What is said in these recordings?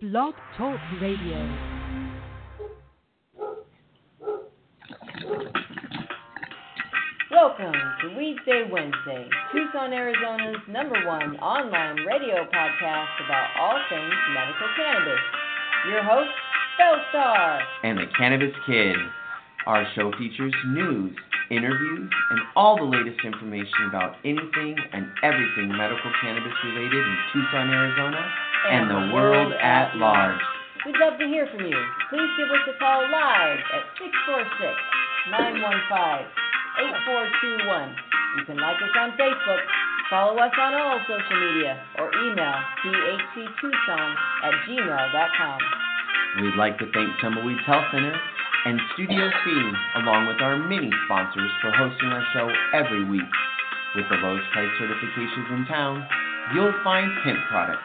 Blog Talk Radio. Welcome to Weekday Wednesday, Tucson, Arizona's #1 online radio podcast about all things medical cannabis. Your host, Bellstar. And the Cannabis Kid. Our show features news, interviews, and all the latest information about anything and everything medical cannabis related in Tucson, Arizona, and the world at large. We'd love to hear from you. Please give us a call live at 646-915-8421. You can like us on Facebook, follow us on all social media, or email bhctucson@gmail.com. We'd like to thank Tumbleweeds Health Center and Studio C, along with our many sponsors, for hosting our show every week. With the lowest price certifications in town, you'll find hemp products,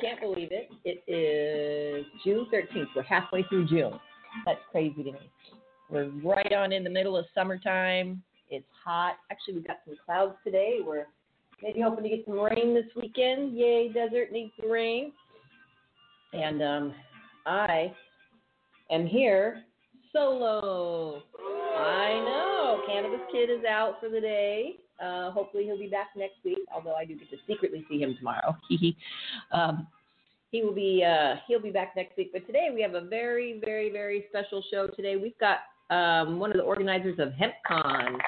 Can't believe it. It is June 13th. We're halfway through June. That's crazy to me. We're right on in the middle of summertime. It's hot. Actually, we've got some clouds today. We're maybe hoping to get some rain this weekend. Yay, desert needs the rain. And I am here solo. I know. Cannabis Kid is out for the day. Hopefully he'll be back next week, although I do get to secretly see him tomorrow. He'll be back next week. But today we have a very, very, very special show today. We've got one of the organizers of HempCon.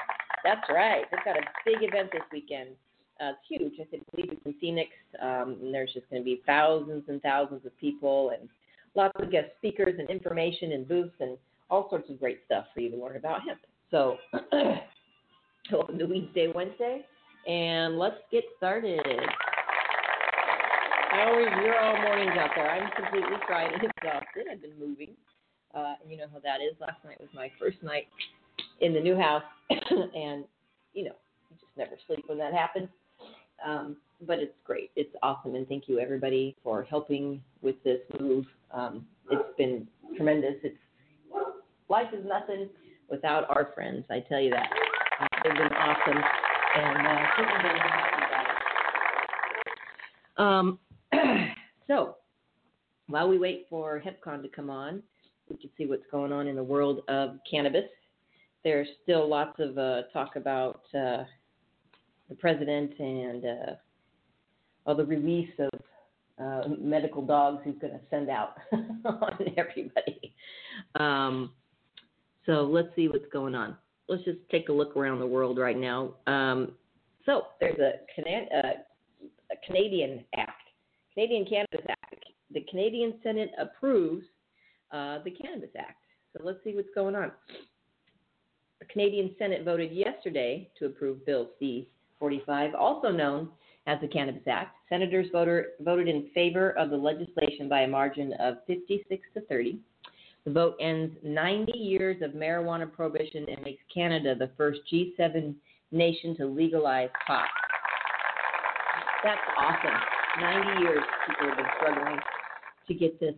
That's right. They've got a big event this weekend. It's huge. I believe it's in Phoenix. And there's just going to be thousands and thousands of people and lots of guest speakers and information and booths and all sorts of great stuff for you to learn about hemp. So welcome to Weekday Wednesday, and let's get started. How are your all mornings out there? I'm completely fried and exhausted. I've been moving, and you know how that is. Last night was my first night in the new house, and, you know, you just never sleep when that happens. But it's great. It's awesome, and thank you, everybody, for helping with this move. It's been tremendous. Life is nothing without our friends, I tell you that. They've been awesome, and super been happy about it. So, while we wait for HempCon to come on, we can see what's going on in the world of cannabis. There's still lots of talk about the president and all the release of medical dogs he's going to send out on everybody. So, let's see what's going on. Let's just take a look around the world right now. So there's a Canadian Act, Canadian Cannabis Act. The Canadian Senate approves the Cannabis Act. So let's see what's going on. The Canadian Senate voted yesterday to approve Bill C-45, also known as the Cannabis Act. Senators voted in favor of the legislation by a margin of 56-30. The vote ends 90 years of marijuana prohibition and makes Canada the first G7 nation to legalize pot. That's awesome. 90 years people have been struggling to get this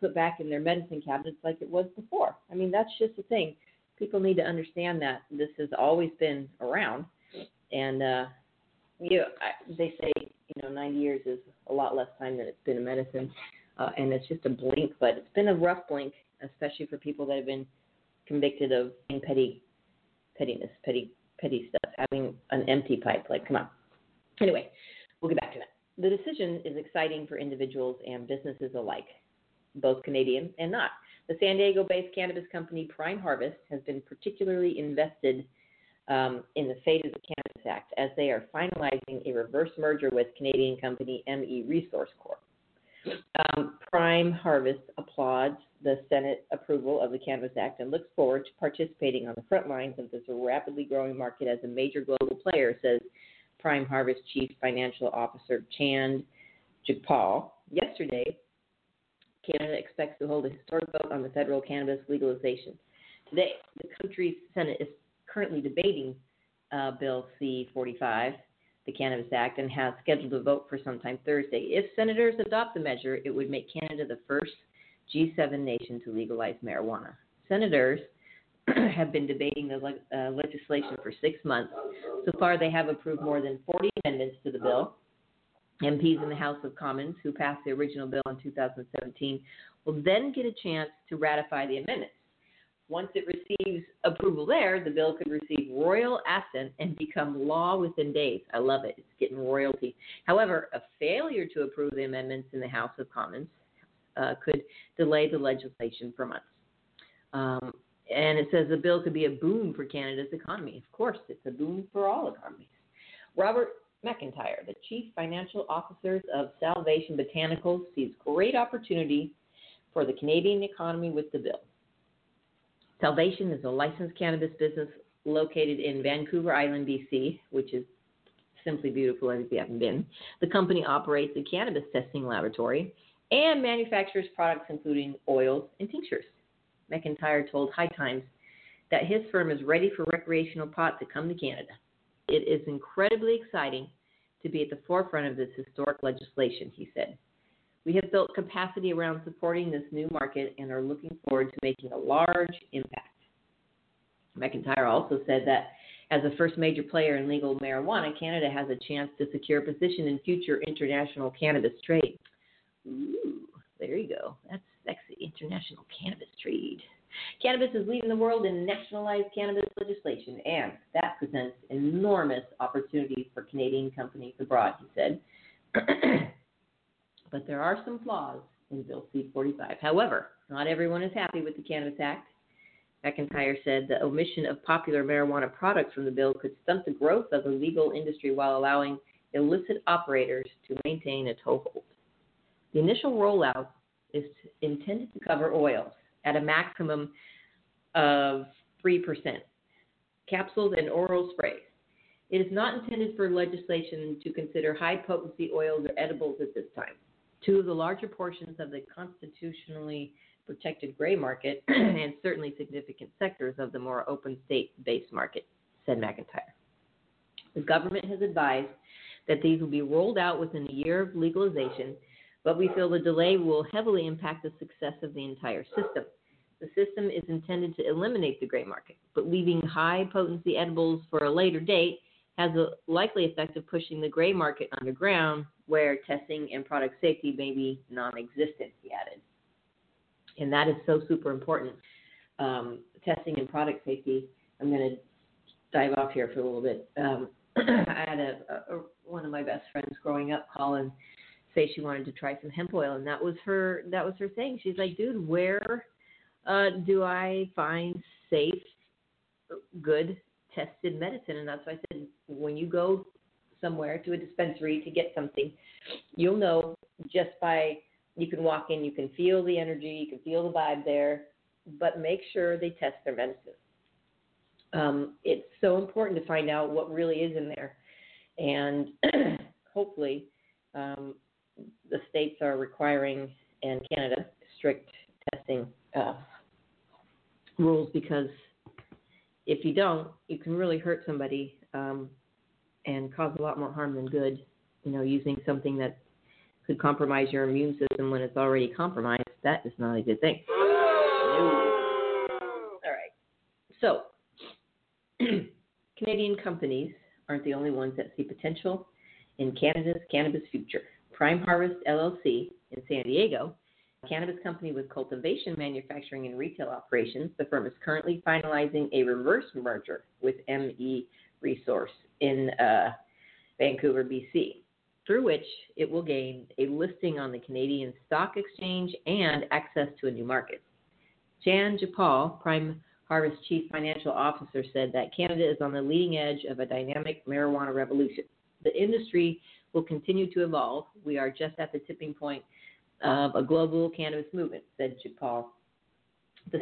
put back in their medicine cabinets like it was before. I mean, that's just the thing. People need to understand that this has always been around. And they say, 90 years is a lot less time than it's been in medicine. And it's just a blink, but it's been a rough blink, especially for people that have been convicted of petty stuff, having an empty pipe. Like, come on. Anyway, we'll get back to that. The decision is exciting for individuals and businesses alike, both Canadian and not. The San Diego-based cannabis company Prime Harvest has been particularly invested in the fate of the Cannabis Act as they are finalizing a reverse merger with Canadian company ME Resource Corp. Prime Harvest applauds the Senate approval of the Cannabis Act and looks forward to participating on the front lines of this rapidly growing market as a major global player, says Prime Harvest Chief Financial Officer Chand Jigpal yesterday, Canada expects to hold a historic vote on the federal cannabis legalization. Today, the country's Senate is currently debating Bill C-45, the Cannabis Act, and has scheduled a vote for sometime Thursday. If senators adopt the measure, it would make Canada the first G7 nation to legalize marijuana. Senators have been debating the legislation for 6 months. So far, they have approved more than 40 amendments to the bill. MPs in the House of Commons, who passed the original bill in 2017, will then get a chance to ratify the amendments. Once it receives approval there, the bill could receive royal assent and become law within days. I love it. It's getting royalty. However, a failure to approve the amendments in the House of Commons could delay the legislation for months. And it says the bill could be a boom for Canada's economy. Of course, it's a boom for all economies. Robert McIntyre, the chief financial officer of Salvation Botanicals, sees great opportunity for the Canadian economy with the bill. Salvation is a licensed cannabis business located in Vancouver Island, BC, which is simply beautiful if you haven't been. The company operates a cannabis testing laboratory and manufactures products including oils and tinctures. McIntyre told High Times that his firm is ready for recreational pot to come to Canada. It is incredibly exciting to be at the forefront of this historic legislation, he said. We have built capacity around supporting this new market and are looking forward to making a large impact. McIntyre also said that as the first major player in legal marijuana, Canada has a chance to secure a position in future international cannabis trade. Ooh, there you go. That's sexy. International cannabis trade. Cannabis is leading the world in nationalized cannabis legislation, and that presents enormous opportunities for Canadian companies abroad, he said. But there are some flaws in Bill C-45. However, not everyone is happy with the Cannabis Act. McIntyre said the omission of popular marijuana products from the bill could stunt the growth of the legal industry while allowing illicit operators to maintain a toehold. The initial rollout is intended to cover oils at a maximum of 3%, capsules and oral sprays. It is not intended for legislation to consider high-potency oils or edibles at this time. Two of the larger portions of the constitutionally protected gray market and certainly significant sectors of the more open state-based market, said McIntyre. The government has advised that these will be rolled out within a year of legalization, but we feel the delay will heavily impact the success of the entire system. The system is intended to eliminate the gray market, but leaving high-potency edibles for a later date has a likely effect of pushing the gray market underground, where testing and product safety may be non-existent, he added. And that is so super important, testing and product safety. I'm going to dive off here for a little bit. I had one of my best friends growing up call and say she wanted to try some hemp oil, and that was her thing. She's like, dude, where do I find safe, good, tested medicine? And that's why I said, when you go somewhere to a dispensary to get something, you'll know just by, you can walk in, you can feel the energy, you can feel the vibe there, but make sure they test their medicine. It's so important to find out what really is in there. And hopefully the states are requiring, and Canada, strict testing rules, because if you don't, you can really hurt somebody and cause a lot more harm than good, you know, using something that could compromise your immune system when it's already compromised. That is not a good thing. No. All right. So Canadian companies aren't the only ones that see potential in Canada's cannabis future. Prime Harvest LLC in San Diego, a cannabis company with cultivation, manufacturing, and retail operations, the firm is currently finalizing a reverse merger with ME Resource in Vancouver, BC, through which it will gain a listing on the Canadian Stock Exchange and access to a new market. Chand Jigpal, Prime Harvest Chief Financial Officer, said that Canada is on the leading edge of a dynamic marijuana revolution. The industry will continue to evolve. We are just at the tipping point of a global cannabis movement, said Jigpal. The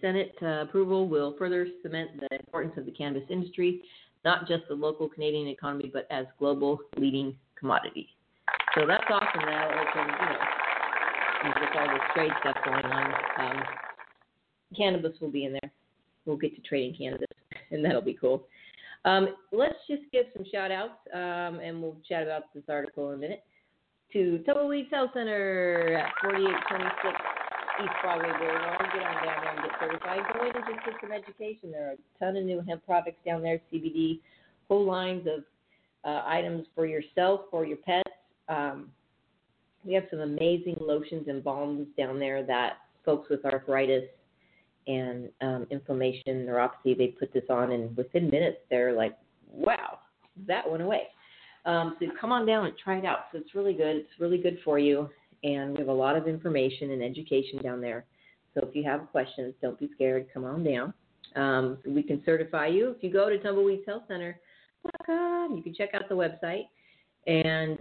Senate approval will further cement the importance of the cannabis industry, not just the local Canadian economy, but as global leading commodity. So that's awesome now. It can, with all this trade stuff going on, cannabis will be in there. We'll get to trading cannabis, and that'll be cool. Let's just give some shout-outs, and we'll chat about this article in a minute, to Tumbleweed Sales Center at 4826 East Broadway Boulevard. Get on down there and get certified. Go in and just get some education. There are a ton of new hemp products down there, CBD, whole lines of items for yourself, for your pets. We have some amazing lotions and balms down there that folks with arthritis and inflammation, neuropathy, they put this on, and within minutes, they're like, wow, that went away. So come on down and try it out. So it's really good. It's really good for you, and we have a lot of information and education down there. So if you have questions, don't be scared. Come on down. We can certify you. If you go to Tumbleweed Health Center, welcome. You can check out the website, and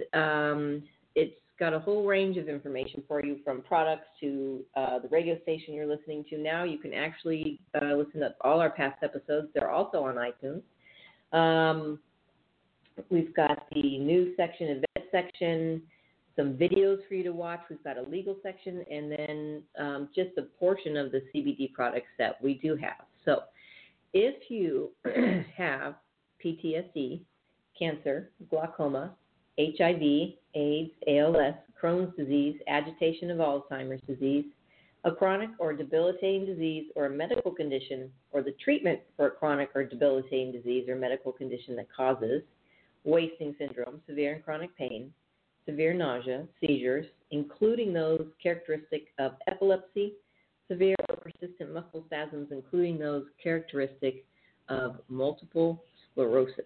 it's got a whole range of information for you, from products to the radio station you're listening to now. You can actually listen to all our past episodes. They're also on iTunes. We've got the news section, event section, some videos for you to watch. We've got a legal section, and then just a portion of the CBD products that we do have. So if you have PTSD, cancer, glaucoma, HIV, AIDS, ALS, Crohn's disease, agitation of Alzheimer's disease, a chronic or debilitating disease, or a medical condition, or the treatment for a chronic or debilitating disease or medical condition that causes wasting syndrome, severe and chronic pain, severe nausea, seizures, including those characteristic of epilepsy, severe or persistent muscle spasms, including those characteristic of multiple sclerosis.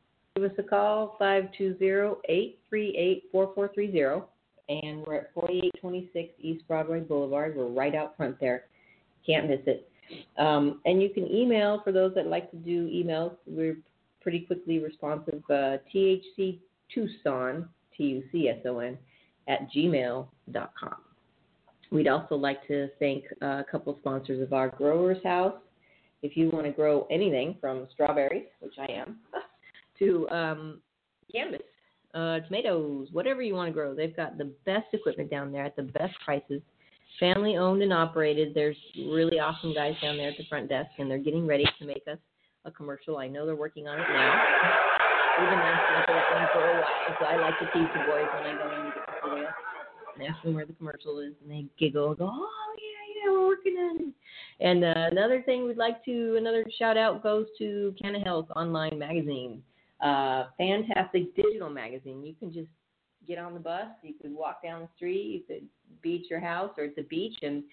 Give us a call, 520-838-4430. And we're at 4826 East Broadway Boulevard. We're right out front there. Can't miss it. And you can email, for those that like to do emails, we're pretty quickly responsive, THCTucson, T-U-C-S-O-N, @gmail.com. We'd also like to thank a couple sponsors of our Growers House. If you want to grow anything from strawberries, which I am, to cannabis, tomatoes, whatever you want to grow. They've got the best equipment down there at the best prices. Family owned and operated. There's really awesome guys down there at the front desk, and they're getting ready to make us a commercial. I know they're working on it now. We've been asking for that one for a while, so I like to tease the boys when I go in to get the video and ask them where the commercial is, and they giggle and go, oh, yeah, we're working on it. And another thing we'd like to, another shout out goes to Canna Health Online Magazine. Fantastic digital magazine. You can just get on the bus. You could walk down the street. You could be at your house or at the beach and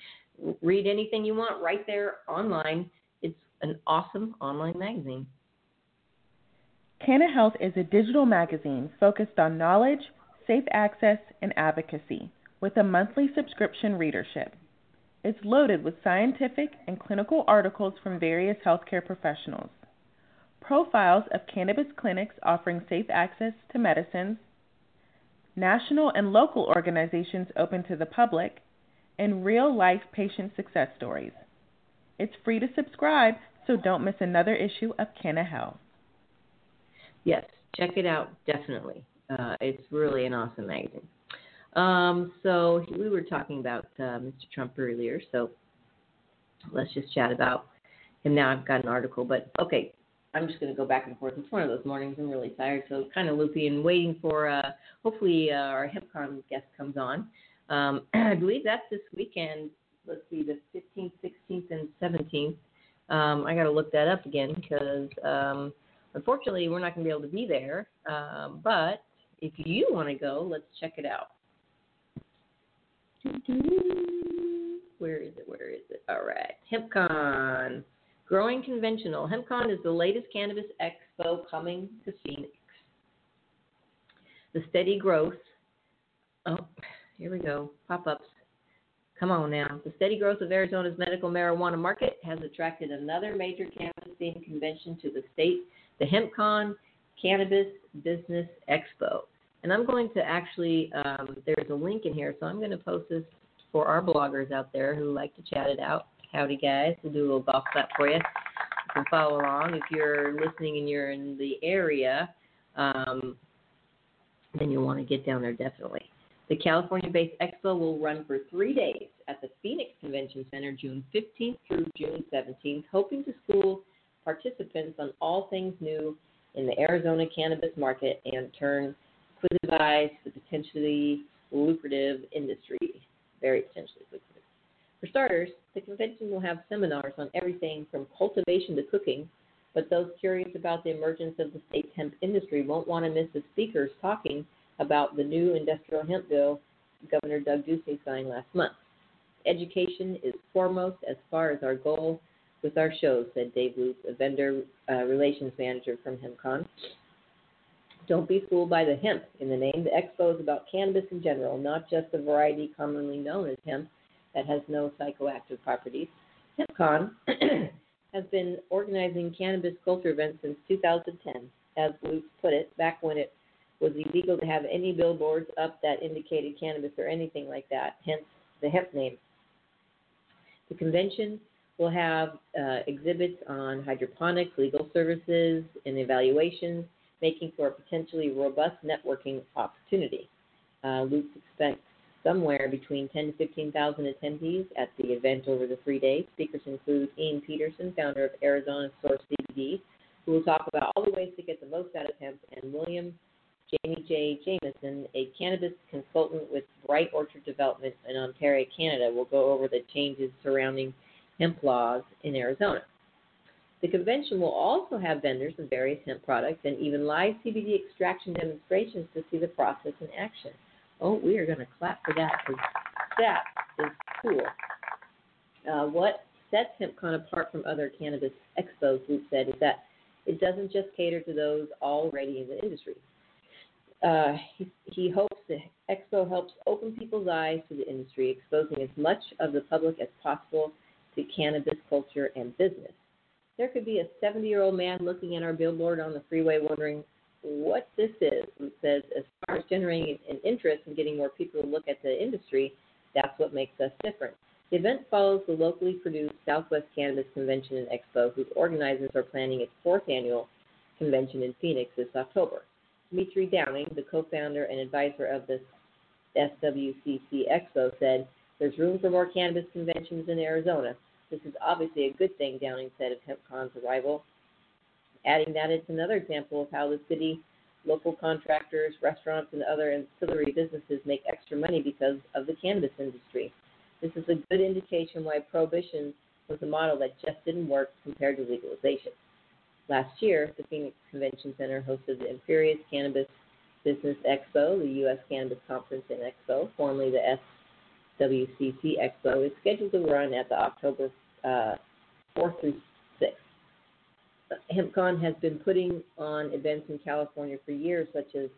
read anything you want right there online. It's an awesome online magazine. Canna Health is a digital magazine focused on knowledge, safe access, and advocacy with a monthly subscription readership. It's loaded with scientific and clinical articles from various healthcare professionals. Profiles of cannabis clinics offering safe access to medicines, national and local organizations open to the public, and real-life patient success stories. It's free to subscribe, so don't miss another issue of Canna Health. Yes, check it out, definitely. It's really an awesome magazine. So we were talking about Mr. Trump earlier, so let's just chat about him now. I've got an article, but okay. I'm just going to go back and forth. It's one of those mornings. I'm really tired, so it's kind of loopy and waiting for, hopefully, our HempCon guest comes on. I believe that's this weekend. Let's see, the 15th, 16th, and 17th. I got to look that up again because, unfortunately, we're not going to be able to be there. But if you want to go, let's check it out. Where is it? Where is it? All right, HempCon. Growing Conventional. HempCon is the latest cannabis expo coming to Phoenix. the steady growth. Oh, here we go. Pop-ups. Come on now. The steady growth of Arizona's medical marijuana market has attracted another major cannabis-themed convention to the state, the HempCon Cannabis Business Expo. And I'm going to actually, there's a link in here, so I'm going to post this for our bloggers out there who like to chat it out. Howdy, guys. We'll do a little golf clap for you. You can follow along. If you're listening and you're in the area, then you'll want to get down there definitely. The California-based expo will run for 3 days at the Phoenix Convention Center, June 15th through June 17th, hoping to school participants on all things new in the Arizona cannabis market and turn quizzified eyes to the potentially lucrative industry. Very potentially lucrative. For starters, the convention will have seminars on everything from cultivation to cooking, but those curious about the emergence of the state's hemp industry won't want to miss the speakers talking about the new industrial hemp bill Governor Doug Ducey signed last month. Education is foremost as far as our goal with our shows, said Dave Luce, a vendor relations manager from HempCon. Don't be fooled by the hemp in the name. The expo is about cannabis in general, not just the variety commonly known as hemp that has no psychoactive properties. HempCon has been organizing cannabis culture events since 2010, as Luce put it, back when it was illegal to have any billboards up that indicated cannabis or anything like that, hence the hemp name. The convention will have exhibits on hydroponics, legal services, and evaluations, making for a potentially robust networking opportunity. Luce expects somewhere between 10,000 to 15,000 attendees at the event over the 3 days. Speakers include Ian Peterson, founder of Arizona Source CBD, who will talk about all the ways to get the most out of hemp, and William Jamie J. Jamison, a cannabis consultant with Bright Orchard Development in Ontario, Canada, will go over the changes surrounding hemp laws in Arizona. The convention will also have vendors of various hemp products and even live CBD extraction demonstrations to see the process in action. Oh, we are going to clap for that because that is cool. What sets HempCon apart from other cannabis expos, we've said, is that it doesn't just cater to those already in the industry. He hopes the expo helps open people's eyes to the industry, exposing as much of the public as possible to cannabis culture and business. There could be a 70-year-old man looking at our billboard on the freeway wondering what this is. It says, as far as generating an interest and getting more people to look at the industry, that's what makes us different. The event follows the locally produced Southwest Cannabis Convention and Expo, whose organizers are planning its fourth annual convention in Phoenix this October. Dmitry Downing, the co-founder and advisor of the SWCC Expo, said, "There's room for more cannabis conventions in Arizona. This is obviously a good thing," Downing said of HempCon's arrival, adding that it's another example of how the city, local contractors, restaurants, and other ancillary businesses make extra money because of the cannabis industry. This is a good indication why prohibition was a model that just didn't work compared to legalization. Last year, the Phoenix Convention Center hosted the Imperious Cannabis Business Expo. The U.S. Cannabis Conference and Expo, formerly the SWCC Expo, is scheduled to run at the October 4th through 6th. HempCon has been putting on events in California for years, such as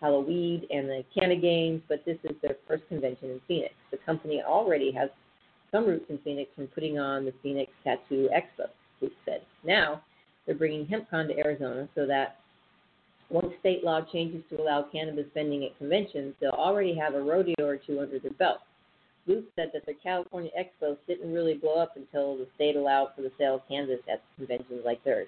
Halloween and the Canna Games, but this is their first convention in Phoenix. The company already has some roots in Phoenix from putting on the Phoenix Tattoo Expo, Luke said. Now, they're bringing HempCon to Arizona so that once state law changes to allow cannabis vending at conventions, they'll already have a rodeo or two under their belt. Luke said that the California Expos didn't really blow up until the state allowed for the sale of cannabis at conventions like theirs.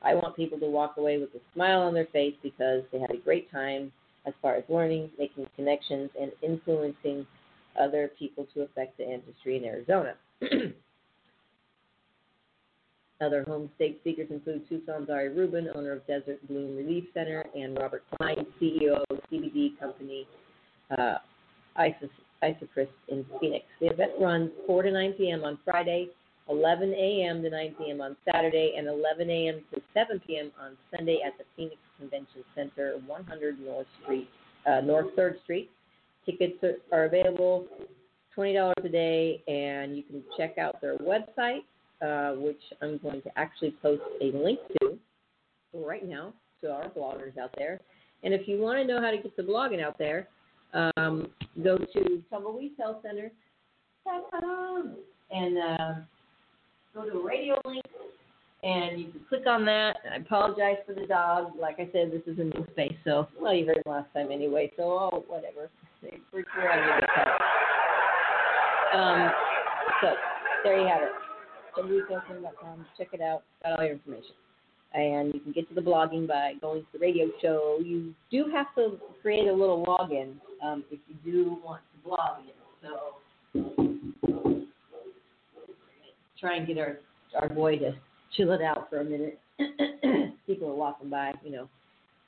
"I want people to walk away with a smile on their face because they had a great time as far as learning, making connections, and influencing other people to affect the industry in Arizona." Other home state speakers include Tucson's Ari Rubin, owner of Desert Bloom Relief Center, and Robert Klein, CEO of CBD company Isis in Phoenix. The event runs 4 to 9 p.m. on Friday, 11 a.m. to 9 p.m. on Saturday, and 11 a.m. to 7 p.m. on Sunday at the Phoenix Convention Center, 100 North 3rd Street. Tickets are available $20 a day, and you can check out their website, which I'm going to actually post a link to right now to our bloggers out there. And if you want to know how to get the blogging out there, go to Tumbleweed Health Center and go to radio link, and you can click on that. I apologize for the dog. Like I said, this is a new space, so well, you heard him last time anyway. So whatever. We're on the so there you have it. Tumbleweedhealthcenter.com. Check it out. Got all your information. And you can get to the blogging by going to the radio show. You do have to create a little login if you do want to blog it. So try and get our boy to chill it out for a minute. People are walking by, you know,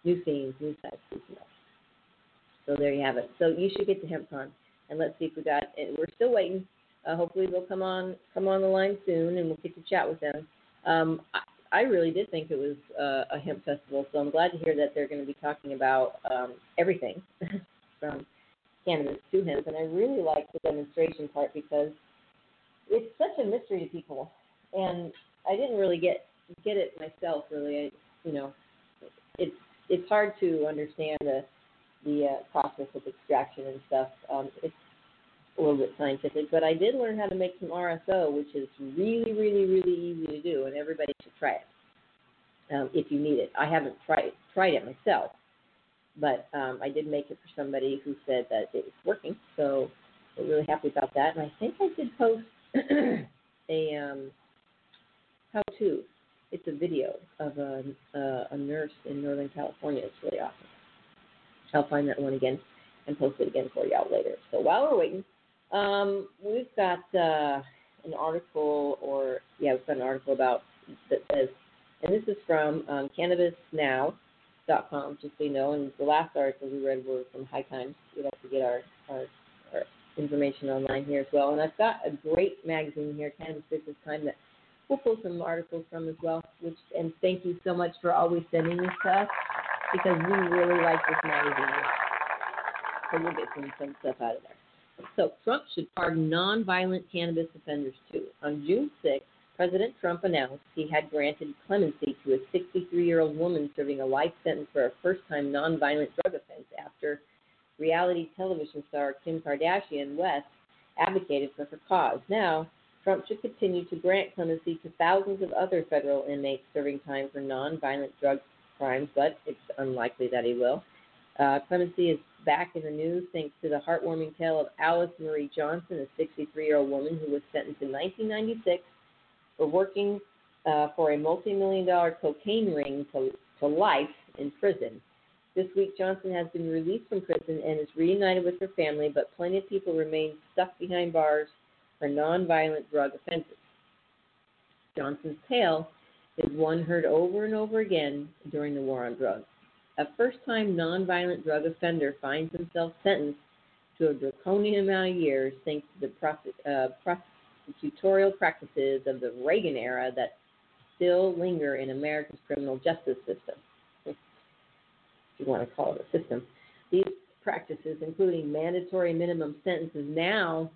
new scenes, new types of stuff. So there you have it. So you should get to HempCon, and let's see if we got it. We're still waiting. Hopefully they'll come on the line soon, and we'll get to chat with them. I really did think it was a hemp festival, so I'm glad to hear that they're going to be talking about everything from cannabis to hemp. And I really like the demonstration part because it's such a mystery to people, and I didn't really get it myself. Really, it's hard to understand the process of extraction and stuff. It's a little bit scientific, but I did learn how to make some RSO, which is really, really, really easy to do, and everybody should try it if you need it. I haven't tried it myself, but I did make it for somebody who said that it was working, so I'm really happy about that. And I think I did post a how-to. It's a video of a nurse in Northern California. It's really awesome. I'll find that one again and post it again for you out later. So while we're waiting, we've got an article about that says, and this is from cannabisnow.com, just so you know, and the last article we read were from High Times. We'd have to get our information online here as well. And I've got a great magazine here, Cannabis Business Times, that we'll pull some articles from as well, and thank you so much for always sending this to us, because we really like this magazine. So we'll get some stuff out of there. So, Trump should pardon nonviolent cannabis offenders, too. On June 6, President Trump announced he had granted clemency to a 63-year-old woman serving a life sentence for a first-time nonviolent drug offense after reality television star Kim Kardashian West advocated for her cause. Now, Trump should continue to grant clemency to thousands of other federal inmates serving time for nonviolent drug crimes, but it's unlikely that he will. Clemency is back in the news thanks to the heartwarming tale of Alice Marie Johnson, a 63-year-old woman who was sentenced in 1996 for working for a multi-million-dollar cocaine ring to life in prison. This week, Johnson has been released from prison and is reunited with her family, but plenty of people remain stuck behind bars for nonviolent drug offenses. Johnson's tale is one heard over and over again during the war on drugs. A first-time nonviolent drug offender finds himself sentenced to a draconian amount of years thanks to the prosecutorial practices of the Reagan era that still linger in America's criminal justice system, if you want to call it a system. These practices, including mandatory minimum sentences, now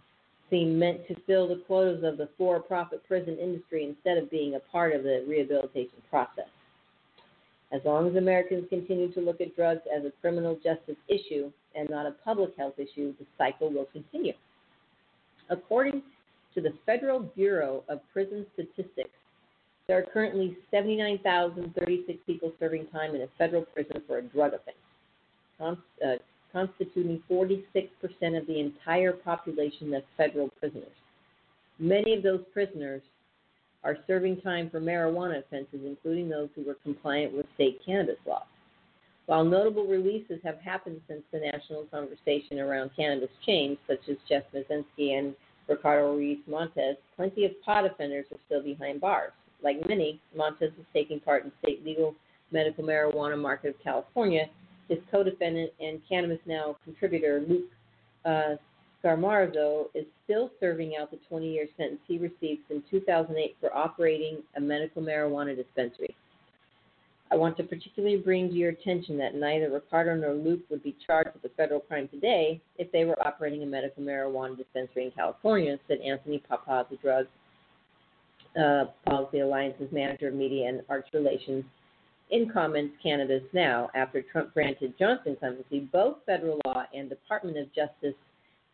seem meant to fill the quotas of the for-profit prison industry instead of being a part of the rehabilitation process. As long as Americans continue to look at drugs as a criminal justice issue and not a public health issue, the cycle will continue. According to the Federal Bureau of Prison Statistics, there are currently 79,036 people serving time in a federal prison for a drug offense, constituting 46% of the entire population of federal prisoners. Many of those prisoners are serving time for marijuana offenses, including those who were compliant with state cannabis laws. While notable releases have happened since the national conversation around cannabis changed, such as Jeff Mazinski and Ricardo Ruiz Montes, plenty of pot offenders are still behind bars. Like many, Montes is taking part in state legal medical marijuana market of California. His co-defendant and Cannabis Now contributor, Luke Scamarzo, is still serving out the 20-year sentence he received in 2008 for operating a medical marijuana dispensary. I want to particularly bring to your attention that neither Ricardo nor Luke would be charged with a federal crime today if they were operating a medical marijuana dispensary in California, said Anthony Papa, the Drug Policy Alliance's manager of media and arts relations in Commons Cannabis Now, after Trump granted Johnson clemency, both federal law and Department of Justice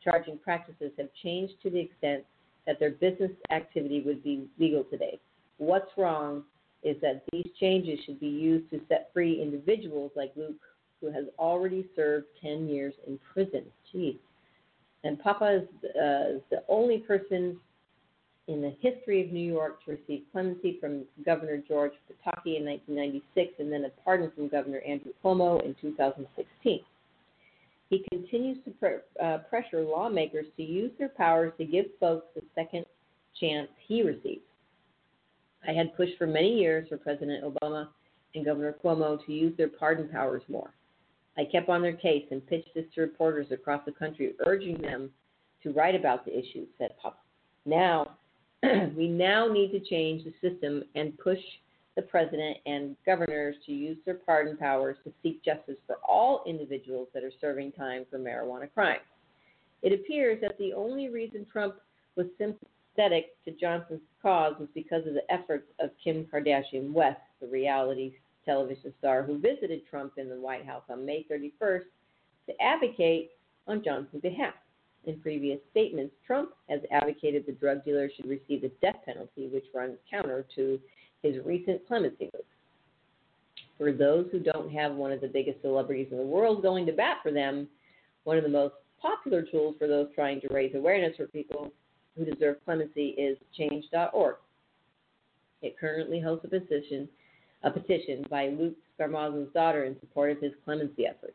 charging practices have changed to the extent that their business activity would be legal today. What's wrong is that these changes should be used to set free individuals like Luke, who has already served 10 years in prison. Jeez. And Papa is the only person in the history of New York to receive clemency from Governor George Pataki in 1996 and then a pardon from Governor Andrew Cuomo in 2016. He continues to pressure lawmakers to use their powers to give folks the second chance he receives. I had pushed for many years for President Obama and Governor Cuomo to use their pardon powers more. I kept on their case and pitched this to reporters across the country, urging them to write about the issue, said Papa. We now need to change the system and push the president and governors to use their pardon powers to seek justice for all individuals that are serving time for marijuana crimes. It appears that the only reason Trump was sympathetic to Johnson's cause was because of the efforts of Kim Kardashian West, the reality television star who visited Trump in the White House on May 31st to advocate on Johnson's behalf. In previous statements, Trump has advocated the drug dealer should receive the death penalty, which runs counter to his recent clemency move. For those who don't have one of the biggest celebrities in the world going to bat for them, one of the most popular tools for those trying to raise awareness for people who deserve clemency is change.org. It currently hosts a petition by Luke Scarmazzo's daughter in support of his clemency efforts.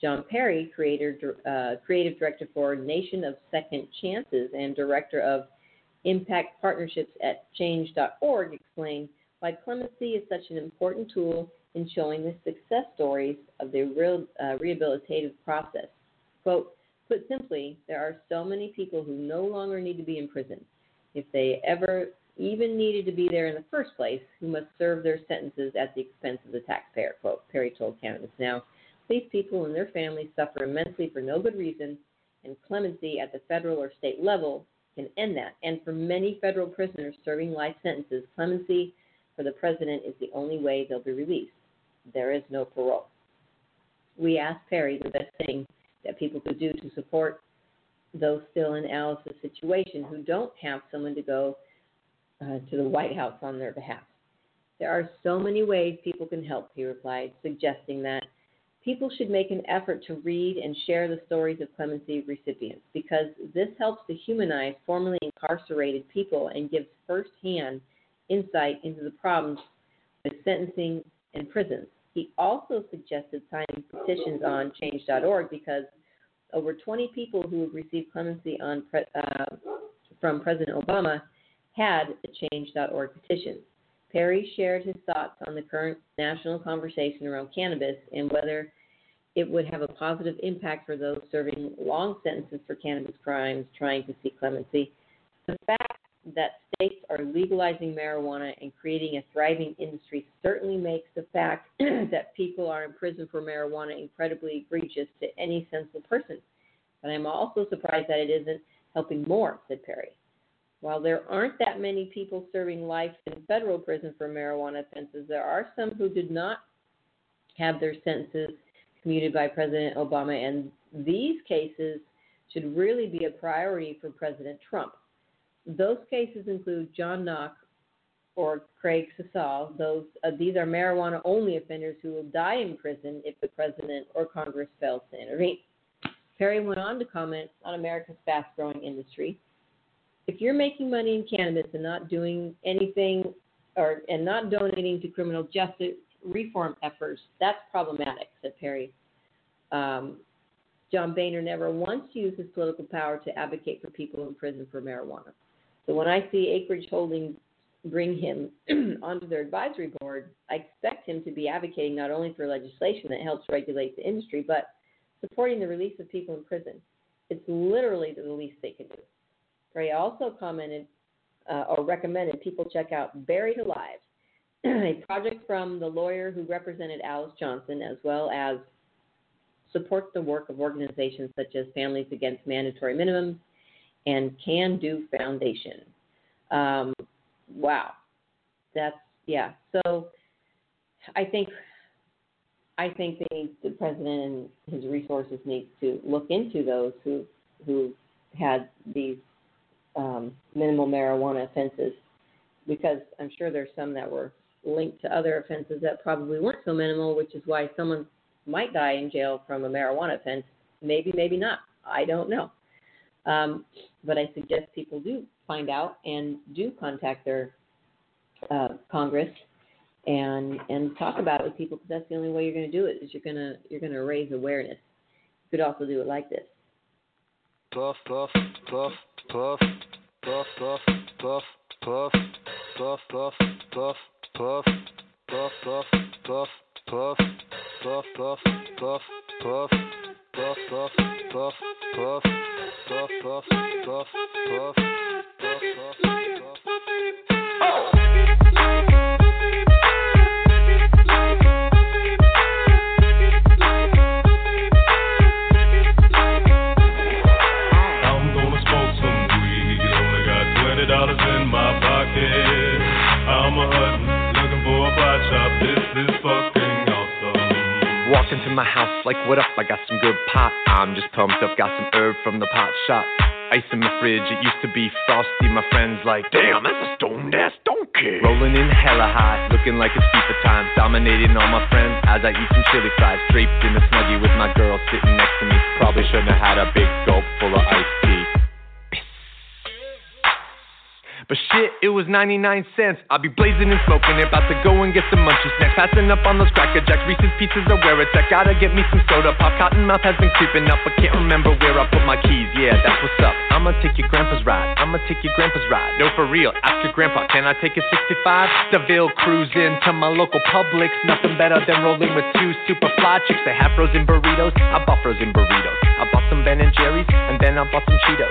John Perry, creative director for Nation of Second Chances and director of Impact Partnerships at Change.org, explained why clemency is such an important tool in showing the success stories of the rehabilitative process. Quote, put simply, there are so many people who no longer need to be in prison. If they ever even needed to be there in the first place, who must serve their sentences at the expense of the taxpayer, quote, Perry told Cannabis Now. These people and their families suffer immensely for no good reason, and clemency at the federal or state level can end that. And for many federal prisoners serving life sentences, clemency for the president is the only way they'll be released. There is no parole. We asked Perry the best thing that people could do to support those still in Alice's situation who don't have someone to go to the White House on their behalf. There are so many ways people can help, he replied, suggesting that people should make an effort to read and share the stories of clemency recipients because this helps to humanize formerly incarcerated people and gives firsthand insight into the problems with sentencing and prisons. He also suggested signing petitions on change.org because over 20 people who have received clemency from President Obama had the change.org petition. Perry shared his thoughts on the current national conversation around cannabis and whether it would have a positive impact for those serving long sentences for cannabis crimes trying to seek clemency. The fact that states are legalizing marijuana and creating a thriving industry certainly makes the fact that people are in prison for marijuana incredibly egregious to any sensible person. But I'm also surprised that it isn't helping more, said Perry. While there aren't that many people serving life in federal prison for marijuana offenses, there are some who did not have their sentences commuted by President Obama, and these cases should really be a priority for President Trump. Those cases include John Knox or Craig Sasal. These are marijuana-only offenders who will die in prison if the president or Congress fails to intervene. Perry went on to comment on America's fast-growing industry. If you're making money in cannabis and not doing anything and not donating to criminal justice reform efforts, that's problematic, said Perry. John Boehner never once used his political power to advocate for people in prison for marijuana. So when I see Acreage Holdings bring him onto their advisory board, I expect him to be advocating not only for legislation that helps regulate the industry, but supporting the release of people in prison. It's literally the least they can do. Perry also commented or recommended people check out Buried Alive, a project from the lawyer who represented Alice Johnson, as well as support the work of organizations such as Families Against Mandatory Minimums and Can Do Foundation. Wow. So I think the president and his resources need to look into those who had these minimal marijuana offenses, because I'm sure there's some that were linked to other offenses that probably weren't so minimal, which is why someone might die in jail from a marijuana offense. Maybe, maybe not. I don't know. But I suggest people do find out and do contact their Congress and talk about it with people, because that's the only way you're going to do it, is you're going to raise awareness. You could also do it like this. Puff, puff, puff, puff, puff, puff, puff, puff, puff, puff, puff, puff, puff, puff, puff, puff, puff, puff, puff, puff, puff, puff, puff, puff, puff, puff, puff, puff, puff, puff. Walked into my house like, what up, I got some good pot. I'm just pumped up, got some herb from the pot shop. Ice in my fridge, it used to be frosty. My friends like, damn, that's a stone-ass donkey. Rolling in hella hot, looking like it's FIFA time. Dominating all my friends as I eat some chili fries. Draped in a Snuggie with my girl sitting next to me. Probably shouldn't have had a big gulp full of iced tea. But shit, it was 99 cents. I'll be blazing and smoking it, about to go and get some munchies next. Passing up on those Cracker Jacks, Reese's Pizzas are where it's at. Gotta get me some soda pop, cotton mouth has been creeping up. I can't remember where I put my keys, yeah, that's what's up. I'ma take your grandpa's ride, I'ma take your grandpa's ride. No, for real, ask your grandpa, can I take a 65? DeVille cruising to my local Publix. Nothing better than rolling with two super fly chicks. They have frozen burritos, I bought frozen burritos. I bought some Ben and Jerry's, and then I bought some Cheetos.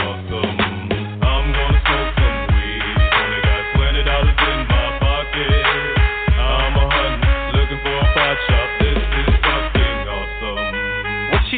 awesome. I'm gonna smoke some weed, only got $20 in my pocket. I'm a huntin', looking for a pot shop, this is fucking awesome. What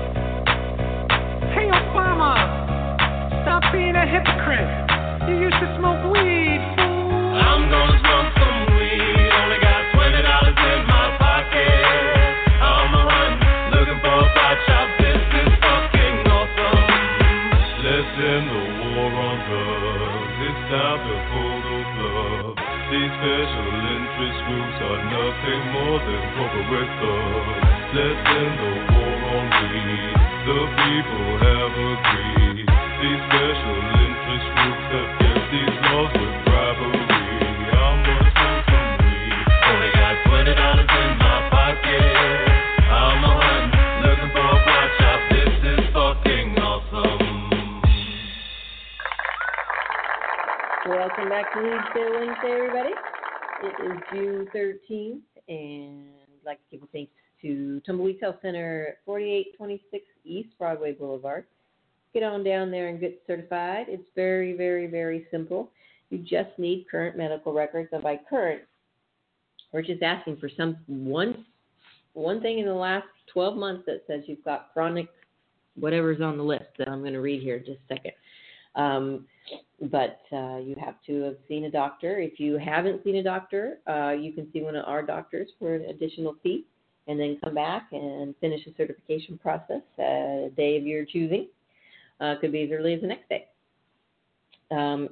Hey Obama, stop being a hypocrite. You used to smoke weed, fool. I'm gonna smoke some weed. Only got $20 in my pocket. I'm a hunt, looking for a pot shop. This is fucking awesome. Let's end the war on drugs. It's time to pull the plug. These special interest groups are nothing more than corporate thugs. Let's end the war on weed. The people have agreed. These special interest groups have kept these laws with bribery. I'm gonna smoke some weed. Only got $20 in my pocket. I'm a hunt, looking for a pot shop. This is fucking awesome. Welcome back to Wednesday, everybody. It is June 13th, and I'd like to give a thanks to Tumbleweed Health Center, 4826 East Broadway Boulevard. Get on down there and get certified. It's very, very, very simple. You just need current medical records, and by current, we're just asking for some one thing in the last 12 months that says you've got chronic whatever's on the list that I'm going to read here in just a second. But you have to have seen a doctor. If you haven't seen a doctor, you can see one of our doctors for an additional fee and then come back and finish the certification process a day of your choosing. Could be as early as the next day.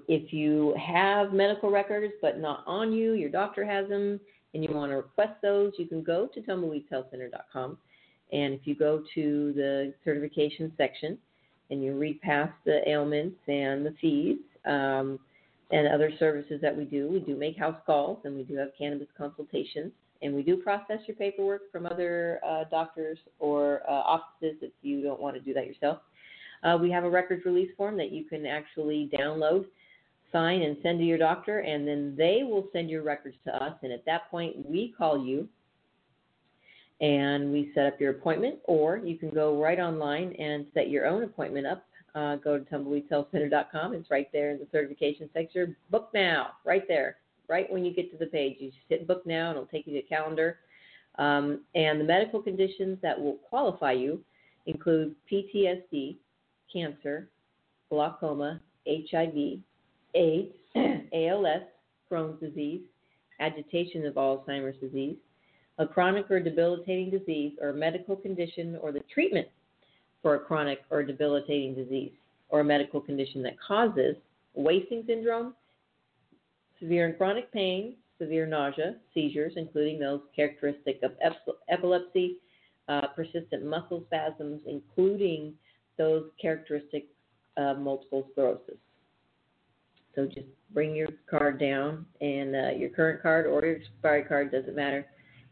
If you have medical records but not on you, your doctor has them, and you want to request those, you can go to tumbleweedshealthcenter.com. And if you go to the certification section and you read past the ailments and the fees and other services that we do make house calls, and we do have cannabis consultations, and we do process your paperwork from other doctors or offices if you don't want to do that yourself. We have a records release form that you can actually download, sign, and send to your doctor, and then they will send your records to us. And at that point, we call you, and we set up your appointment, or you can go right online and set your own appointment up. Go to tumbleweedshealthcenter.com. It's right there in the certification section. Book now, right there, right when you get to the page. You just hit book now, and it'll take you to the calendar. And the medical conditions that will qualify you include PTSD, cancer, glaucoma, HIV, AIDS, ALS, Crohn's disease, agitation of Alzheimer's disease, a chronic or debilitating disease or medical condition, or the treatment for a chronic or debilitating disease or medical condition that causes wasting syndrome, severe and chronic pain, severe nausea, seizures, including those characteristic of epilepsy, persistent muscle spasms, including those characteristics of multiple sclerosis. So just bring your card down, and your current card or your expired card, doesn't matter,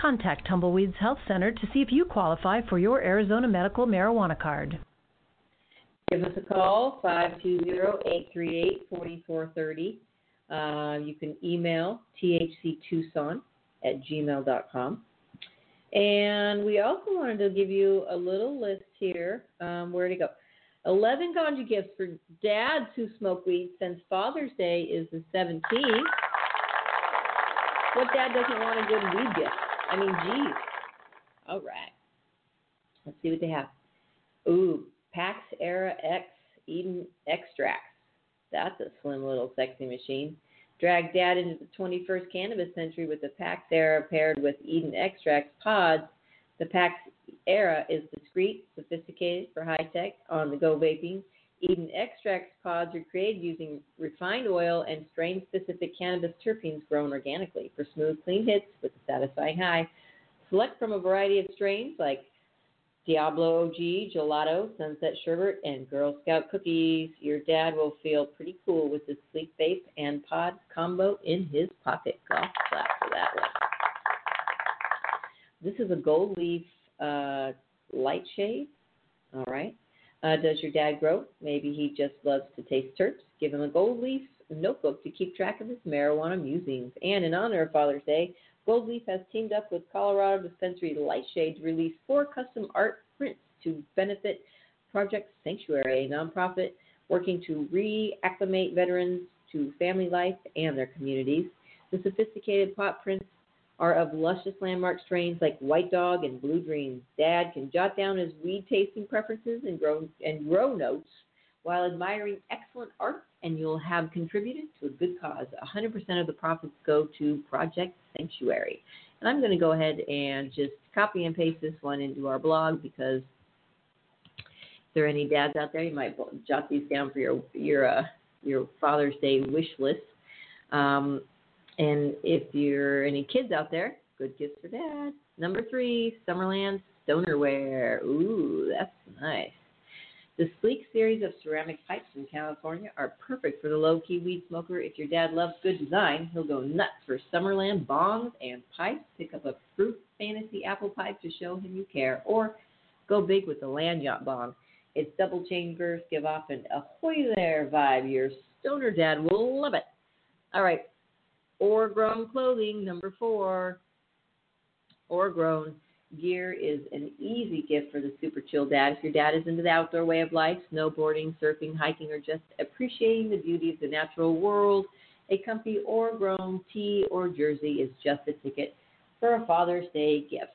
Contact Tumbleweeds Health Center to see if you qualify for your Arizona medical marijuana card. Give us a call, 520-838-4430. You can email thctucson@gmail.com. And we also wanted to give you a little list here. Where to go? 11 ganja gifts for dads who smoke weed, since Father's Day is the 17th. What dad doesn't want a good weed gift? I mean, geez. All right. Let's see what they have. Ooh, Pax Era X Eden Extracts. That's a slim little sexy machine. Drag dad into the 21st cannabis century with the Pax Era paired with Eden Extracts pods. The Pax Era is discreet, sophisticated for high-tech, on-the-go vaping. Eden Extracts pods are created using refined oil and strain-specific cannabis terpenes grown organically for smooth, clean hits with a satisfying high. Select from a variety of strains like Diablo OG, Gelato, Sunset Sherbet, and Girl Scout Cookies. Your dad will feel pretty cool with his sleek vape and pod combo in his pocket. Golf clap for that one. This is a Gold Leaf light shade. All right. Does your dad grow? Maybe he just loves to taste terps. Give him a Gold Leaf notebook to keep track of his marijuana musings. And in honor of Father's Day, Gold Leaf has teamed up with Colorado dispensary Light Shade to release 4 custom art prints to benefit Project Sanctuary, a nonprofit working to reacclimate veterans to family life and their communities. The sophisticated pot prints are of luscious landmark strains like White Dog and Blue Dreams. Dad can jot down his weed tasting preferences and grow notes while admiring excellent art, and you'll have contributed to a good cause. 100% of the profits go to Project Sanctuary. And I'm going to go ahead and just copy and paste this one into our blog, because if there are any dads out there, you might jot these down for your Father's Day wish list. And if you're any kids out there, good gifts for dad. Number 3, Summerland Stonerware. Ooh, that's nice. The sleek series of ceramic pipes in California are perfect for the low-key weed smoker. If your dad loves good design, he'll go nuts for Summerland bongs and pipes. Pick up a fruit fantasy apple pipe to show him you care, or go big with the land yacht bong. Its double chambers give off an ahoy there vibe. Your stoner dad will love it. All right, Orgrown clothing, number 4. Orgrown gear is an easy gift for the super chill dad. If your dad is into the outdoor way of life, snowboarding, surfing, hiking, or just appreciating the beauty of the natural world, a comfy Orgrown tee or jersey is just a ticket for a Father's Day gift.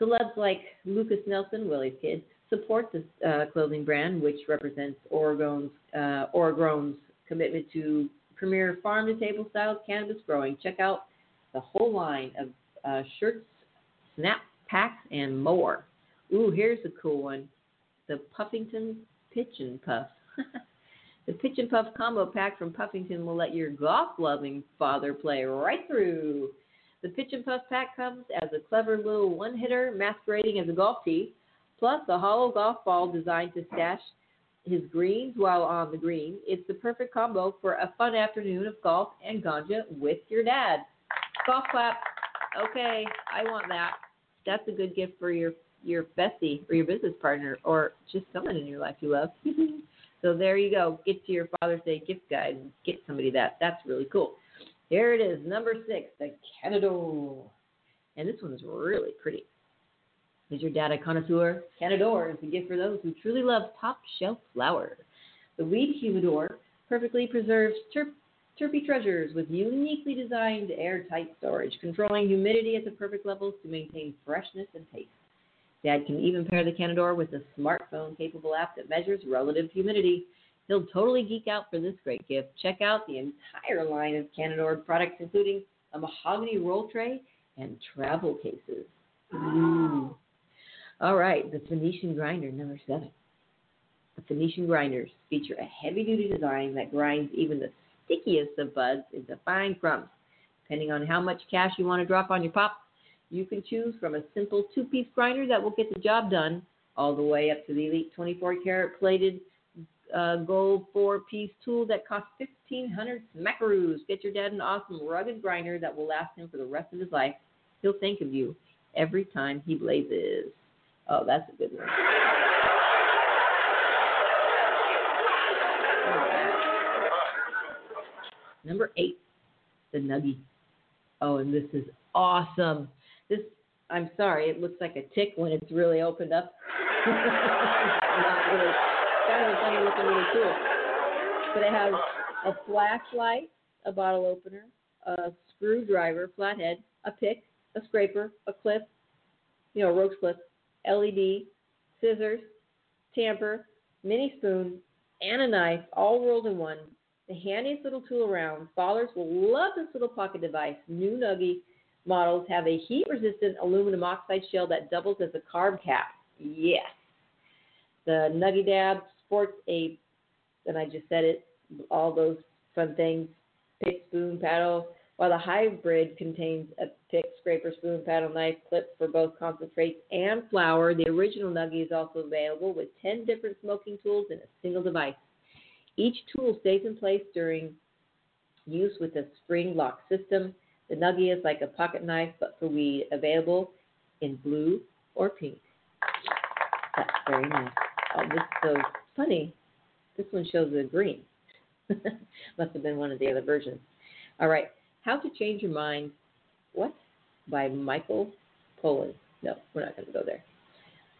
Celebs like Lucas Nelson, Willie's kid, support this clothing brand, which represents Orgrown's commitment to premier farm-to-table style cannabis growing. Check out the whole line of shirts, snap packs, and more. Ooh, here's a cool one. The Puffington Pitch and Puff. The Pitch and Puff combo pack from Puffington will let your golf-loving father play right through. The Pitch and Puff pack comes as a clever little one-hitter masquerading as a golf tee, plus a hollow golf ball designed to stash his greens while on the green. It's the perfect combo for a fun afternoon of golf and ganja with your dad. Golf clap. Okay, I want that. That's a good gift for your bestie or your business partner or just someone in your life you love. So there you go. Get to your Father's Day gift guide and get somebody that. That's really cool. Here it is, number 6, the Canador. And this one's really pretty. Is your dad a connoisseur? Canador is a gift for those who truly love top-shelf flower. The Weed Humidor perfectly preserves terpy treasures with uniquely designed airtight storage, controlling humidity at the perfect levels to maintain freshness and taste. Dad can even pair the Canador with a smartphone-capable app that measures relative humidity. He'll totally geek out for this great gift. Check out the entire line of Canador products, including a mahogany roll tray and travel cases. Ooh. All right, the Phoenician Grinder, number 7. The Phoenician Grinders feature a heavy-duty design that grinds even the stickiest of buds into fine crumbs. Depending on how much cash you want to drop on your pop, you can choose from a simple 2-piece grinder that will get the job done, all the way up to the elite 24-karat plated gold 4-piece tool that costs 1,500 smackaroos. Get your dad an awesome rugged grinder that will last him for the rest of his life. He'll think of you every time he blazes. Oh, that's a good one. Number 8, the Nuggie. Oh, and this is awesome. This, I'm sorry, it looks like a tick when it's really opened up. Kind of a funny looking little tool. But it has a flashlight, a bottle opener, a screwdriver, flathead, a pick, a scraper, a clip, a roach clip, LED, scissors, tamper, mini spoon, and a knife, all rolled in one. The handiest little tool around. Fathers will love this little pocket device. New Nuggie models have a heat-resistant aluminum oxide shell that doubles as a carb cap. Yes. The Nuggie Dab sports and I just said it, all those fun things, pick, spoon, paddle, while the hybrid contains a pick, scraper, spoon, paddle, knife, clip for both concentrates and flour. The original Nuggie is also available with 10 different smoking tools in a single device. Each tool stays in place during use with a spring lock system. The Nuggie is like a pocket knife, but for weed, available in blue or pink. That's very nice. Oh, this is so funny. This one shows a green. Must have been one of the other versions. All right. How to Change Your Mind. What? By Michael Pollan. No, we're not going to go there.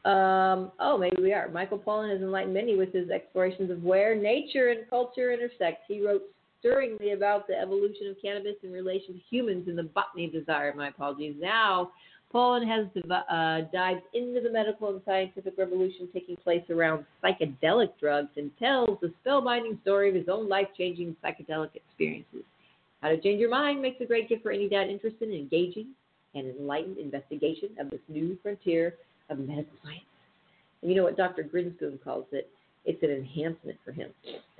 Oh, maybe we are. Michael Pollan has enlightened many with his explorations of where nature and culture intersect. He wrote stirringly about the evolution of cannabis in relation to humans in The Botany of Desire. My apologies. Now, Pollan has dived into the medical and scientific revolution taking place around psychedelic drugs and tells the spellbinding story of his own life-changing psychedelic experiences. How to Change Your Mind makes a great gift for any dad interested in engaging and enlightened investigation of this new frontier of medical science. And you know what Dr. Grinspoon calls it? It's an enhancement for him.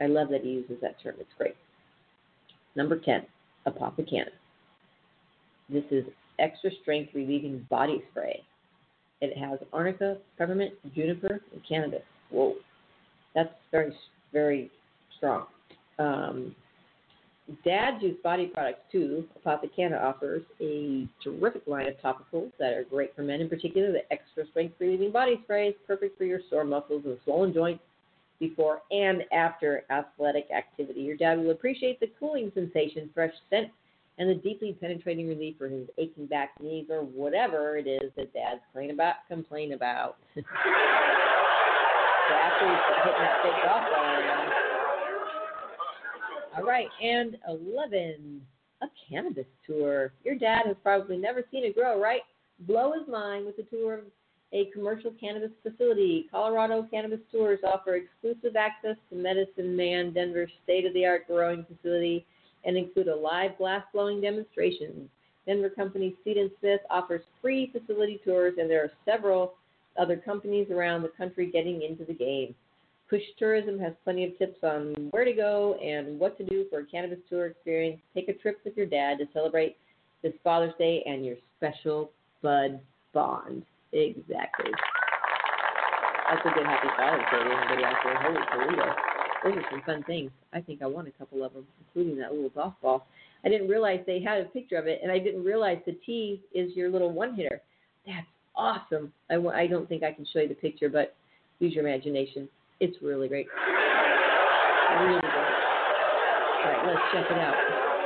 I love that he uses that term. It's great. Number 10, Apothecana. This is extra strength relieving body spray. It has arnica, peppermint, juniper, and cannabis. Whoa. That's very, very strong. Dad juice body products, too. Apothecana offers a terrific line of topicals that are great for men. In particular, the extra strength relieving body spray is perfect for your sore muscles and swollen joints before and after athletic activity. Your dad will appreciate the cooling sensation, fresh scent, and the deeply penetrating relief for his aching back, knees, or whatever it is that dads complain about. So after he's hitting that big golf ball around. All right, and 11, a cannabis tour. Your dad has probably never seen it grow, right? Blow his mind with a tour of a commercial cannabis facility. Colorado Cannabis Tours offer exclusive access to Medicine Man, Denver's state-of-the-art growing facility, and include a live glass-blowing demonstration. Denver company Seed & Smith offers free facility tours, and there are several other companies around the country getting into the game. Push Tourism has plenty of tips on where to go and what to do for a cannabis tour experience. Take a trip with your dad to celebrate this Father's Day and your special bud bond. Exactly. That's a good happy Father's Day to everybody out there. Holy Toledo. Those are some fun things. I think I won a couple of them, including that little golf ball. I didn't realize they had a picture of it, and I didn't realize the tee is your little one-hitter. That's awesome. I don't think I can show you the picture, but use your imagination. It's really great. Really great. All right, let's check it out.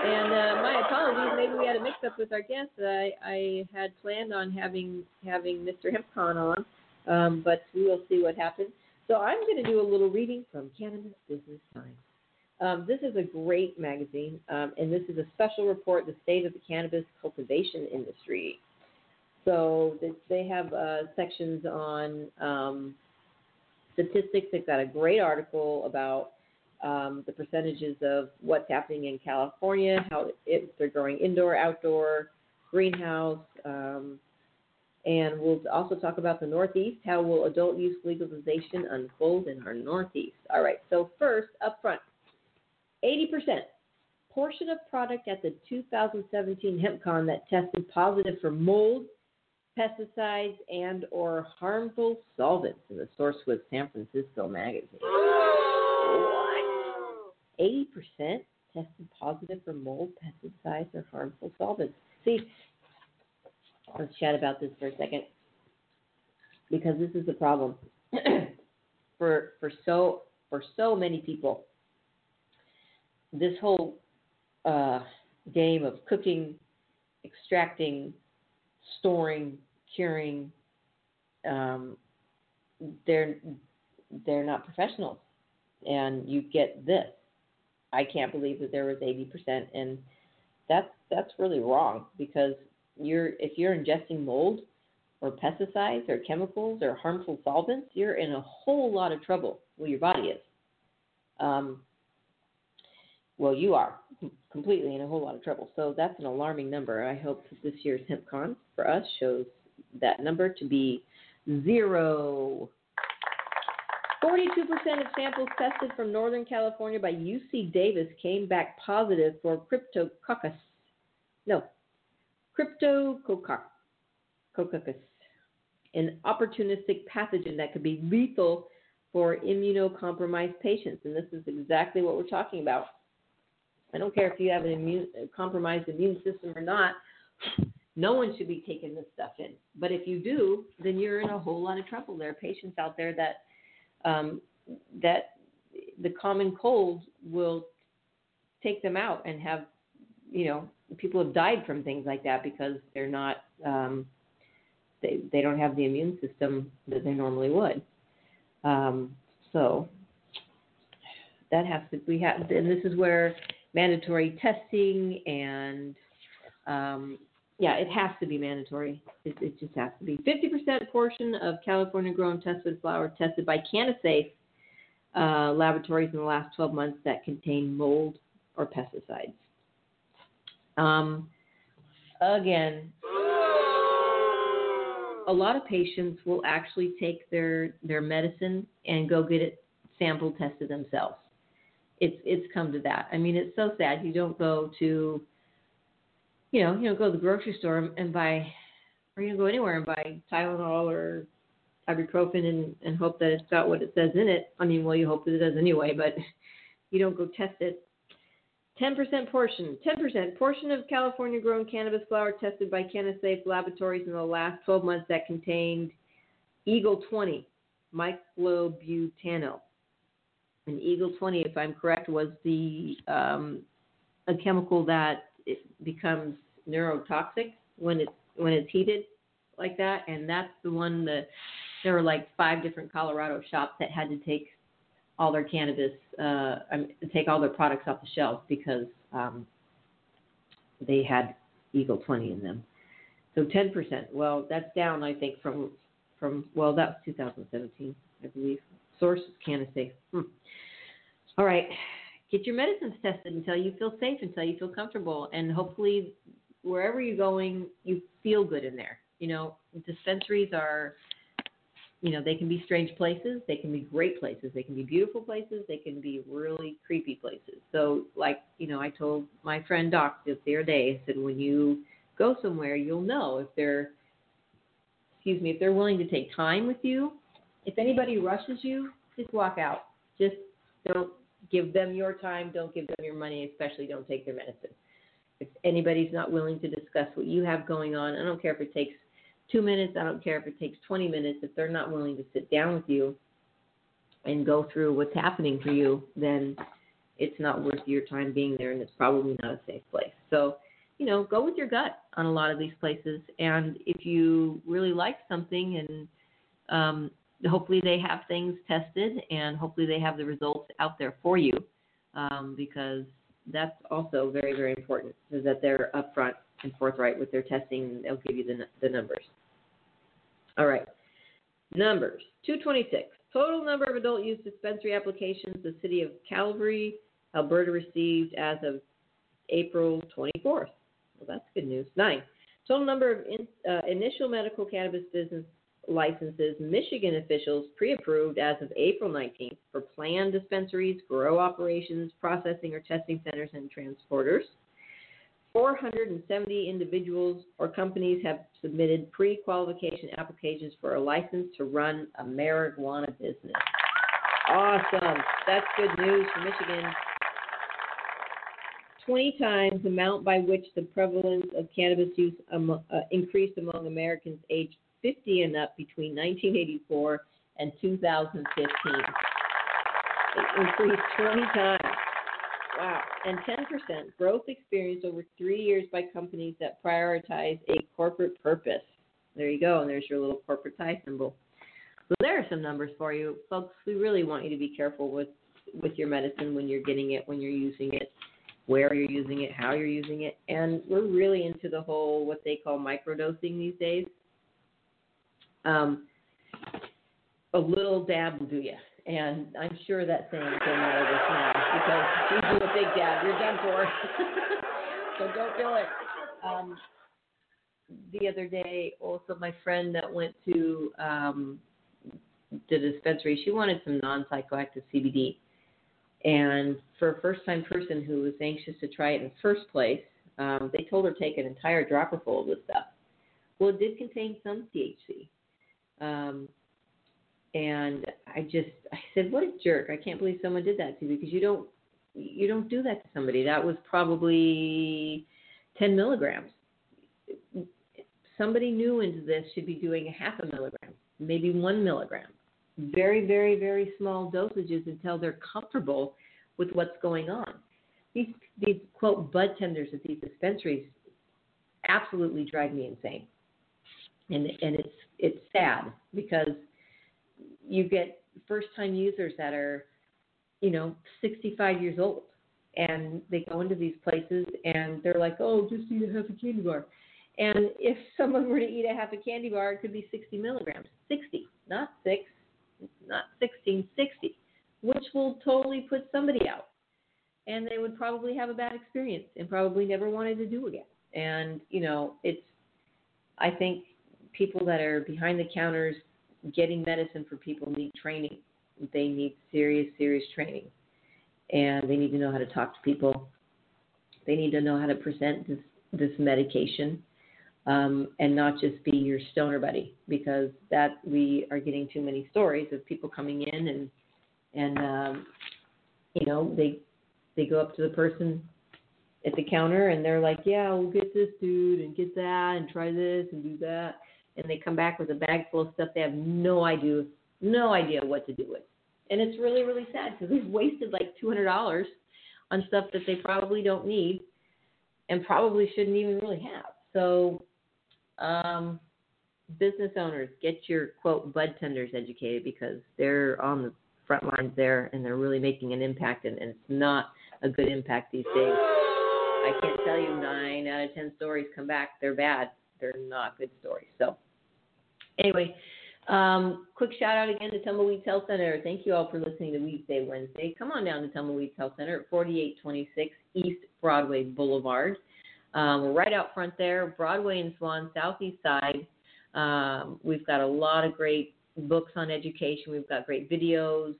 And my apologies, maybe we had a mix-up with our guests. I had planned on having Mr. HempCon on, but we will see what happens. So I'm going to do a little reading from Cannabis Business Times. This is a great magazine, and this is a special report, The State of the Cannabis Cultivation Industry. So they have sections on statistics. They've got a great article about the percentages of what's happening in California, how they're growing indoor, outdoor, greenhouse, and we'll also talk about the Northeast. How will adult use legalization unfold in our Northeast? All right, so first, up front, 80% portion of product at the 2017 HempCon that tested positive for mold, pesticides, and or harmful solvents. And the source was San Francisco Magazine. What? 80% tested positive for mold, pesticides, or harmful solvents. See, let's chat about this for a second, because this is the problem for so many people. This whole game of cooking, extracting, storing, curing, they're not professionals, and you get this. I can't believe that there was 80%, and that's really wrong, because if you're ingesting mold or pesticides or chemicals or harmful solvents, you're in a whole lot of trouble. Well, your body is. Well, you are completely in a whole lot of trouble. So that's an alarming number. I hope that this year's HempCon for us shows that number to be 0. 42% of samples tested from Northern California by UC Davis came back positive for Cryptococcus, an opportunistic pathogen that could be lethal for immunocompromised patients. And this is exactly what we're talking about. I don't care if you have an compromised immune system or not. No one should be taking this stuff in. But if you do, then you're in a whole lot of trouble. There are patients out there that the common cold will take them out and have, people have died from things like that because they're not, they don't have the immune system that they normally would. So that and this is where mandatory testing and, it has to be mandatory. It just has to be. 50% portion of California-grown testwood flower tested by CannaSafe laboratories in the last 12 months that contain mold or pesticides. Again, a lot of patients will actually take their medicine and go get it sample tested themselves. It's come to that. I mean, it's so sad. You don't go to, go to the grocery store and buy, or you go anywhere and buy Tylenol or ibuprofen and hope that it's got what it says in it. I mean, well, you hope that it does anyway, but you don't go test it. 10% portion of California-grown cannabis flower tested by CannaSafe laboratories in the last 12 months that contained Eagle 20, myclobutanol. And Eagle 20, if I'm correct, was a chemical that it becomes neurotoxic when it's heated like that. And that's the one that there were like 5 different Colorado shops that had to take all their cannabis, take all their products off the shelf because they had Eagle 20 in them. So 10%. Well, that's down, I think, from well, that was 2017, I believe. Source is Canada. All right. Get your medicines tested until you feel safe, until you feel comfortable, and hopefully wherever you're going, you feel good in there. You know, dispensaries are, you know, they can be strange places. They can be great places. They can be beautiful places. They can be really creepy places. So, like, you know, I told my friend Doc the other day, I said, when you go somewhere, you'll know if they're, if they're willing to take time with you. If anybody rushes you, just walk out. Just don't give them your time. Don't give them your money, especially don't take their medicine. If anybody's not willing to discuss what you have going on, I don't care if it takes 2 minutes. I don't care if it takes 20 minutes. If they're not willing to sit down with you and go through what's happening for you, then it's not worth your time being there, and it's probably not a safe place. So, you know, go with your gut on a lot of these places. And if you really like something, and hopefully they have things tested, and hopefully they have the results out there for you, because that's also very, very important, is that they're upfront and forthright with their testing. They'll give you the numbers. All right. Numbers. 226. Total number of adult use dispensary applications the city of Calgary, Alberta received as of April 24th. Well, that's good news. 9. Total number of initial medical cannabis business licenses Michigan officials pre-approved as of April 19th for planned dispensaries, grow operations, processing or testing centers, and transporters. 470 individuals or companies have submitted pre-qualification applications for a license to run a marijuana business. Awesome. That's good news for Michigan. 20 times the amount by which the prevalence of cannabis use increased among Americans aged 50 and up between 1984 and 2015. It increased 20 times. Wow. And 10% growth experienced over 3 years by companies that prioritize a corporate purpose. There you go. And there's your little corporate tie symbol. So there are some numbers for you. Folks, we really want you to be careful with your medicine when you're getting it, when you're using it, where you're using it, how you're using it. And we're really into the whole what they call microdosing these days. A little dab will do you. And I'm sure that saying came out of this now, because if you do a big dab, you're done for. So don't do it. The other day, also my friend that went to the dispensary, she wanted some non-psychoactive CBD. And for a first-time person who was anxious to try it in the first place, they told her take an entire dropper full of this stuff. Well, it did contain some THC. And I said, what a jerk. I can't believe someone did that to you, because you don't do that to somebody. That was probably 10 milligrams. Somebody new into this should be doing a half a milligram, maybe 1 milligram. Very, very, very small dosages until they're comfortable with what's going on. These quote, bud tenders at these dispensaries absolutely drive me insane. And it's sad, because you get first-time users that are, you know, 65 years old, and they go into these places and they're like, oh, just eat a half a candy bar. And if someone were to eat a half a candy bar, it could be 60 milligrams. 60, not 6, not 16, 60, which will totally put somebody out. And they would probably have a bad experience and probably never wanted to do again. And, you know, I think people that are behind the counters getting medicine for people need training. They need serious, serious training. And they need to know how to talk to people. They need to know how to present this medication, and not just be your stoner buddy, because that we are getting too many stories of people coming in and you know, they go up to the person at the counter and they're like, yeah, we'll get this dude and get that and try this and do that. And they come back with a bag full of stuff they have no idea what to do with. And it's really, really sad, because they've wasted like $200 on stuff that they probably don't need. and probably shouldn't even really have. So business owners, get your, quote, bud tenders educated, because they're on the front lines there and they're really making an impact, and it's not a good impact these days. I can't tell you 9 out of 10 stories come back. They're bad. They're not good stories. So anyway, quick shout out again to Tumbleweeds Health Center. Thank you all for listening to Weekday Wednesday. Come on down to Tumbleweeds Health Center at 4826 East Broadway Boulevard. We're right out front there, Broadway and Swan, southeast side. We've got a lot of great books on education. We've got great videos.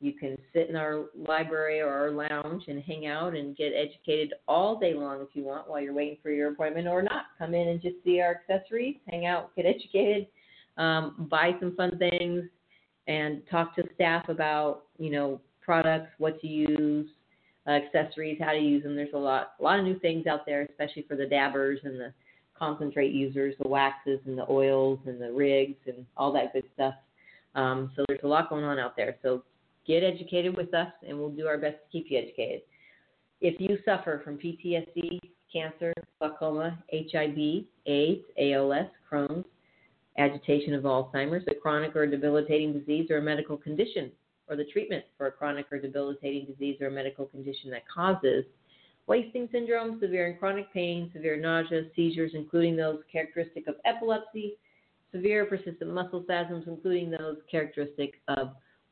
You can sit in our library or our lounge and hang out and get educated all day long if you want, while you're waiting for your appointment or not. Come in and just see our accessories, hang out, get educated, buy some fun things, and talk to staff about, you know, products, what to use, accessories, how to use them. There's a lot of new things out there, especially for the dabbers and the concentrate users, the waxes and the oils and the rigs and all that good stuff. So there's a lot going on out there. So get educated with us, and we'll do our best to keep you educated. If you suffer from PTSD, cancer, glaucoma, HIV, AIDS, ALS, Crohn's, agitation of Alzheimer's, a chronic or debilitating disease or a medical condition, or the treatment for a chronic or debilitating disease or a medical condition that causes wasting syndrome, severe and chronic pain, severe nausea, seizures, including those characteristic of epilepsy, severe persistent muscle spasms, including those characteristic of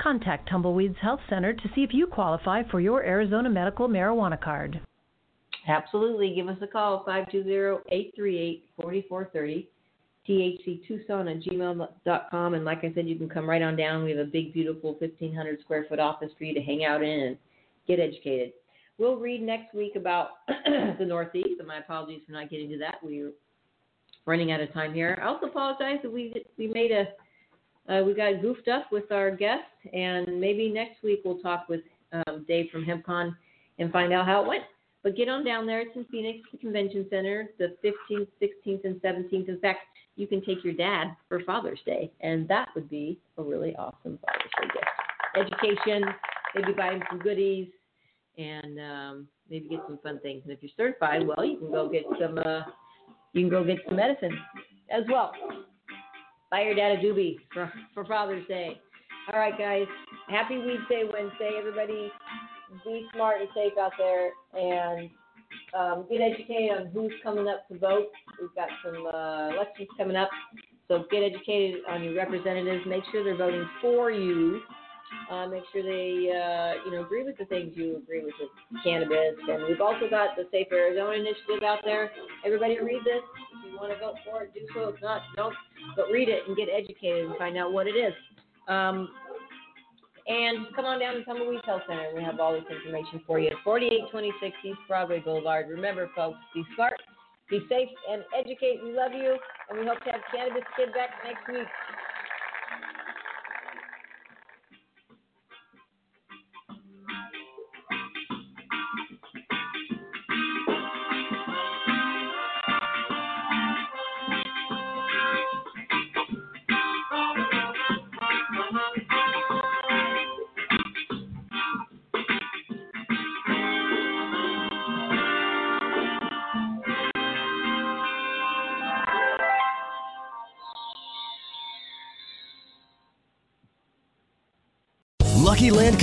Contact Tumbleweeds Health Center to see if you qualify for your Arizona medical marijuana card. Absolutely. Give us a call, 520-838-4430, thctucson@gmail.com. And like I said, you can come right on down. We have a big, beautiful 1,500 square foot office for you to hang out in and get educated. We'll read next week about the Northeast, and my apologies for not getting to that. We're running out of time here. I also apologize that we got goofed up with our guests, and maybe next week we'll talk with Dave from HempCon and find out how it went. But get on down there. It's in Phoenix, the Convention Center, the 15th, 16th, and 17th. In fact, you can take your dad for Father's Day, and that would be a really awesome Father's Day gift. Education, maybe buy him some goodies, and maybe get some fun things. And if you're certified, well, you can go get some medicine as well. Buy your dad a doobie for Father's Day. All right, guys. Happy Weed Day Wednesday, everybody. Be smart and safe out there, and get educated on who's coming up to vote. We've got some elections coming up, so get educated on your representatives. Make sure they're voting for you. Make sure they agree with the things you agree with cannabis. And we've also got the Safe Arizona Initiative out there. Everybody read this. If you want to vote for it, do so. If not, don't. But read it and get educated and find out what it is. And come on down to Tumbleweed Health Center. We have all this information for you. 4826 East Broadway Boulevard. Remember, folks, be smart, be safe, and educate. We love you, and we hope to have Cannabis Kid back next week. Lucky Land